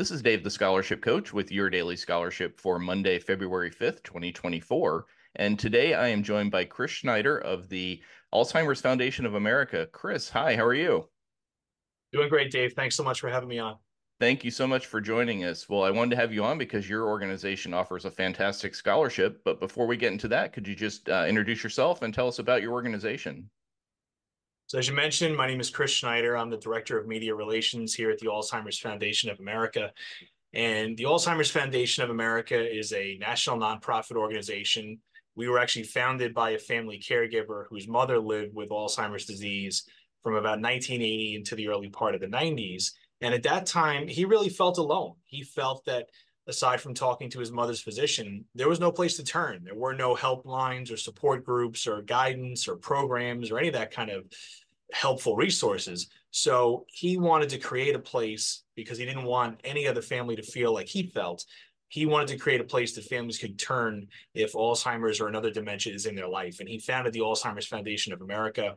This is Dave, the Scholarship Coach, with your Daily Scholarship for Monday, February 5th, 2024. And today I am joined by Chris Schneider of the Alzheimer's Foundation of America. Chris, hi, how are you? Doing great, Dave. Thanks so much for having me on. Thank you so much for joining us. Well, I wanted to have you on because your organization offers a fantastic scholarship. But before we get into that, could you just introduce yourself and tell us about your organization? So as you mentioned, my name is Chris Schneider. I'm the Director of Media Relations here at the Alzheimer's Foundation of America. And the Alzheimer's Foundation of America is a national nonprofit organization. We were actually founded by a family caregiver whose mother lived with Alzheimer's disease from about 1980 into the early part of the 90s. And at that time, he really felt alone. He felt that aside from talking to his mother's physician, there was no place to turn. There were no helplines or support groups or guidance or programs or any of that kind of helpful resources. So he wanted to create a place because he didn't want any other family to feel like he felt. He wanted to create a place that families could turn if Alzheimer's or another dementia is in their life. And he founded the Alzheimer's Foundation of America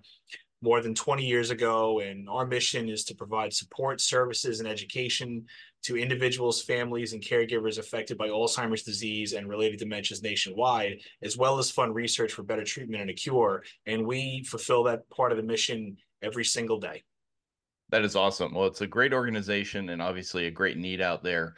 more than 20 years ago. And our mission is to provide support, services, and education to individuals, families, and caregivers affected by Alzheimer's disease and related dementias nationwide, as well as fund research for better treatment and a cure. And we fulfill that part of the mission every single day. That is awesome. Well, it's a great organization and obviously a great need out there.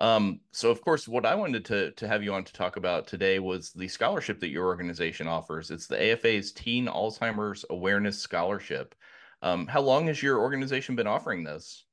So of course, what I wanted to have you on to talk about today was the scholarship that your organization offers. It's the AFA's Teen Alzheimer's Awareness Scholarship. How long has your organization been offering this?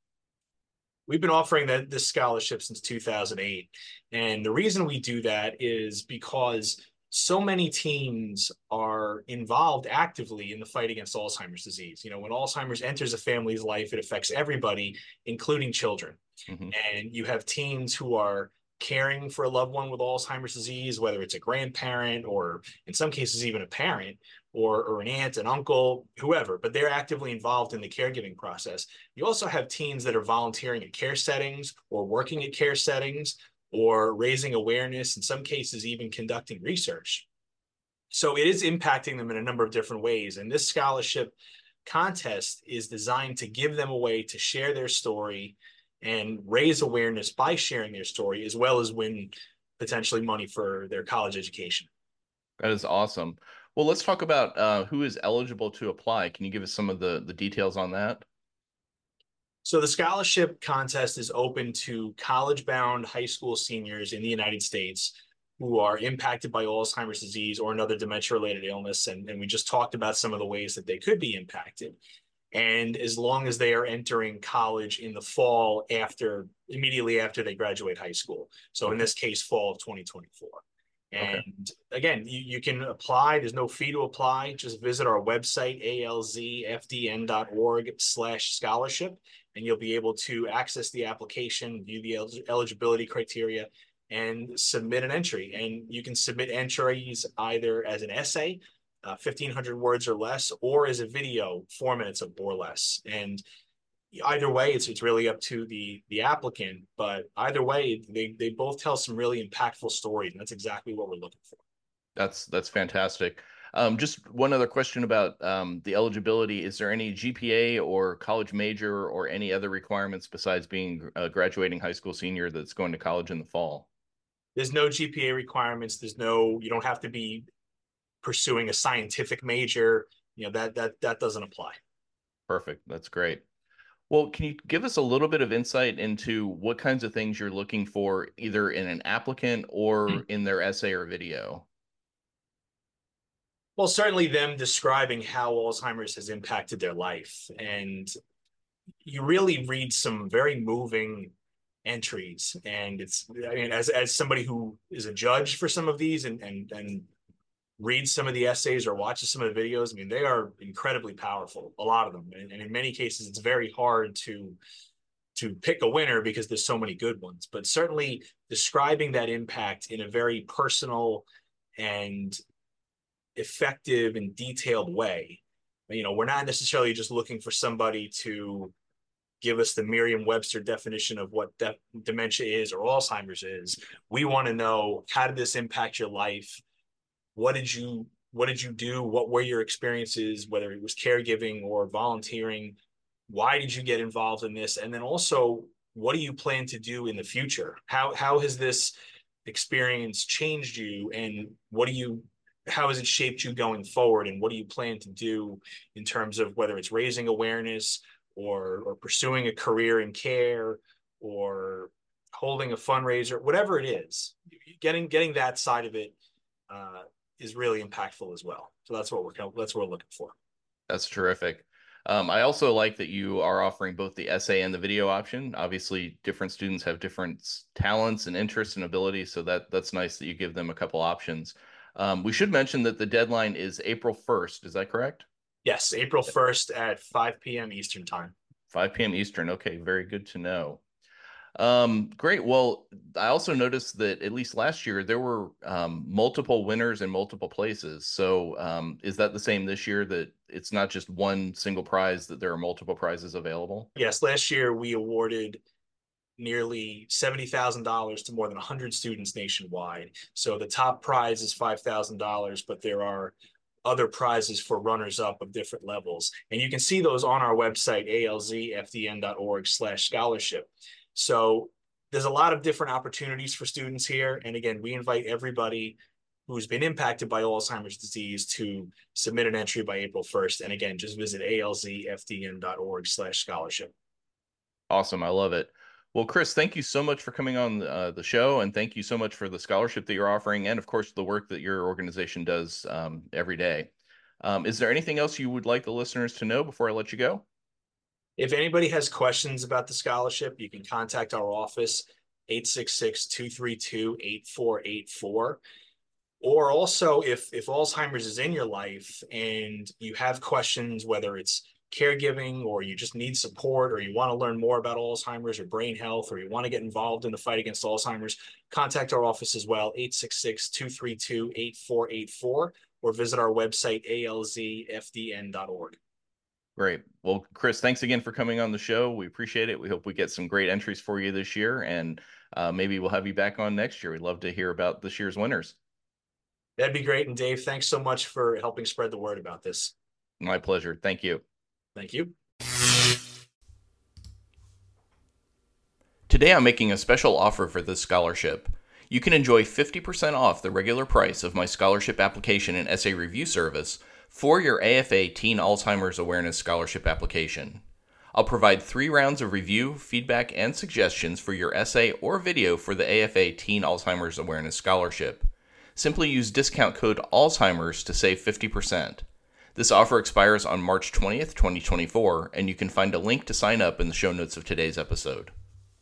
We've been offering this scholarship since 2008. And the reason we do that is because so many teens are involved actively in the fight against Alzheimer's disease. You know, when Alzheimer's enters a family's life, it affects everybody, including children. Mm-hmm. And you have teens who are caring for a loved one with Alzheimer's disease, whether it's a grandparent or in some cases even a parent or an aunt, an uncle, whoever, but they're actively involved in the caregiving process. You also have teens that are volunteering at care settings or working at care settings or raising awareness, in some cases even conducting research. So it is impacting them in a number of different ways. And this scholarship contest is designed to give them a way to share their story and raise awareness by sharing their story, as well as win potentially money for their college education. That is awesome. Well, let's talk about who is eligible to apply. Can you give us some of the details on that? So the scholarship contest is open to college-bound high school seniors in the United States who are impacted by Alzheimer's disease or another dementia-related illness. And we just talked about some of the ways that they could be impacted. And as long as they are entering college in the fall immediately after they graduate high school. So in this case, fall of 2024. And okay. Again, you can apply. There's no fee to apply. Just visit our website, alzfdn.org/scholarship, and you'll be able to access the application, view the eligibility criteria, and submit an entry. And you can submit entries either as an essay, 1,500 words or less, or as a video, 4 minutes or less. And either way, it's really up to the applicant, but either way, they both tell some really impactful stories, and that's exactly what we're looking for. That's fantastic. Just one other question about the eligibility. Is there any GPA or college major or any other requirements besides being a graduating high school senior that's going to college in the fall? There's no GPA requirements. You don't have to be pursuing a scientific major. You know, that doesn't apply. Perfect. That's great. Well, can you give us a little bit of insight into what kinds of things you're looking for either in an applicant or in their essay or video? Well, certainly them describing how Alzheimer's has impacted their life. And you really read some very moving entries. And as somebody who is a judge for some of these and reads some of the essays or watches some of the videos, I mean, they are incredibly powerful, a lot of them. And in many cases, it's very hard to pick a winner because there's so many good ones. But certainly describing that impact in a very personal and effective and detailed way. You know, we're not necessarily just looking for somebody to give us the Merriam-Webster definition of what dementia is or Alzheimer's is. We want to know, how did this impact your life? What did you do? What were your experiences, whether it was caregiving or volunteering? Why did you get involved in this? And then also, what do you plan to do in the future? How has this experience changed you, and how has it shaped you going forward, and what do you plan to do in terms of whether it's raising awareness or pursuing a career in care or holding a fundraiser, whatever it is? Getting that side of it is really impactful as well. So that's what we're looking for. That's terrific. I also like that you are offering both the essay and the video option. Obviously, different students have different talents and interests and abilities, so that's nice that you give them a couple options. We should mention that the deadline is April 1st. Is that correct? Yes, April 1st at 5 p.m. Eastern time. 5 p.m. Eastern. Okay, very good to know. Great. Well, I also noticed that at least last year, there were multiple winners in multiple places. So is that the same this year, that it's not just one single prize, that there are multiple prizes available? Yes. Last year, we awarded nearly $70,000 to more than 100 students nationwide. So the top prize is $5,000, but there are other prizes for runners-up of different levels. And you can see those on our website, alzfdn.org/scholarship. So there's a lot of different opportunities for students here. And again, we invite everybody who's been impacted by Alzheimer's disease to submit an entry by April 1st. And again, just visit alzfdn.org/scholarship. Awesome. I love it. Well, Chris, thank you so much for coming on the show, and thank you so much for the scholarship that you're offering, and of course, the work that your organization does every day. Is there anything else you would like the listeners to know before I let you go? If anybody has questions about the scholarship, you can contact our office, 866-232-8484. Or also, if Alzheimer's is in your life and you have questions, whether it's caregiving or you just need support or you want to learn more about Alzheimer's or brain health, or you want to get involved in the fight against Alzheimer's, contact our office as well, 866-232-8484, or visit our website, alzfdn.org. Great. Well, Chris, thanks again for coming on the show. We appreciate it. We hope we get some great entries for you this year, and maybe we'll have you back on next year. We'd love to hear about this year's winners. That'd be great. And Dave, thanks so much for helping spread the word about this. My pleasure. Thank you. Thank you. Today, I'm making a special offer for this scholarship. You can enjoy 50% off the regular price of my scholarship application and essay review service for your AFA Teen Alzheimer's Awareness Scholarship application. I'll provide 3 rounds of review, feedback, and suggestions for your essay or video for the AFA Teen Alzheimer's Awareness Scholarship. Simply use discount code ALZHEIMERS to save 50%. This offer expires on March 20th, 2024, and you can find a link to sign up in the show notes of today's episode.